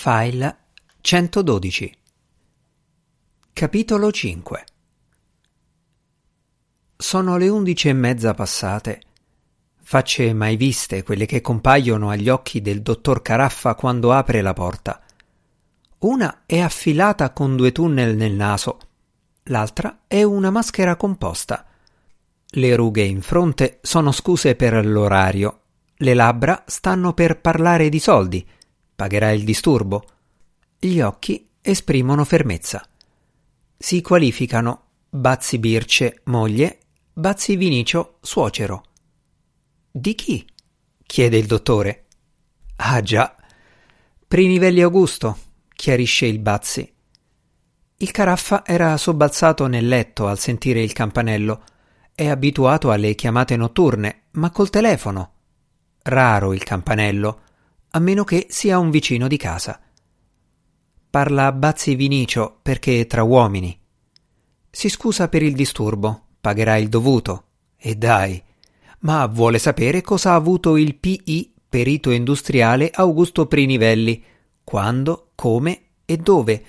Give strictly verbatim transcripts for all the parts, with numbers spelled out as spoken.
File centododici. Capitolo cinque. Sono le undici e mezza passate, facce mai viste quelle che compaiono agli occhi del dottor Caraffa quando apre la porta. Una è affilata con due tunnel nel naso, l'altra è una maschera composta. Le rughe in fronte sono scuse per l'orario, le labbra stanno per parlare di soldi. Pagherà il disturbo. Gli occhi esprimono fermezza. Si qualificano Bazzi Birce, moglie, Bazzi Vinicio, suocero. Di chi? Chiede il dottore. Ah già, Prinivelli Augusto, chiarisce il Bazzi. Il Caraffa era sobbalzato nel letto al sentire il campanello. È abituato alle chiamate notturne, ma col telefono. Raro il campanello, a meno che sia un vicino di casa. Parla Bazzi Vinicio perché è tra uomini. Si scusa per il disturbo, pagherà il dovuto, e dai, ma vuole sapere cosa ha avuto il P I perito industriale Augusto Prinivelli, quando, come e dove,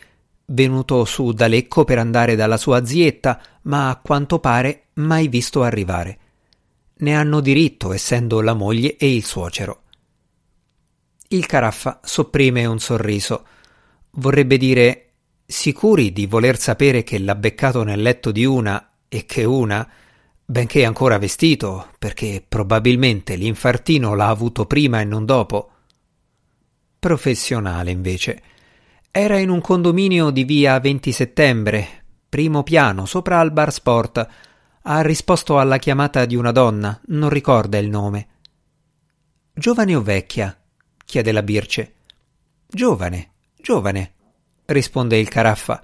venuto su da Lecco per andare dalla sua zietta, ma a quanto pare mai visto arrivare. Ne hanno diritto, essendo la moglie e il suocero. Il Caraffa sopprime un sorriso. Vorrebbe dire: sicuri di voler sapere che l'ha beccato nel letto di una e che una, benché ancora vestito, perché probabilmente l'infartino l'ha avuto prima e non dopo. Professionale, invece. Era in un condominio di via venti Settembre, primo piano, sopra al bar sport. Ha risposto alla chiamata di una donna, non ricorda il nome. Giovane o vecchia? Chiede la Birce. Giovane, giovane, risponde il Caraffa.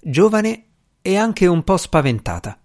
Giovane e anche un po' spaventata.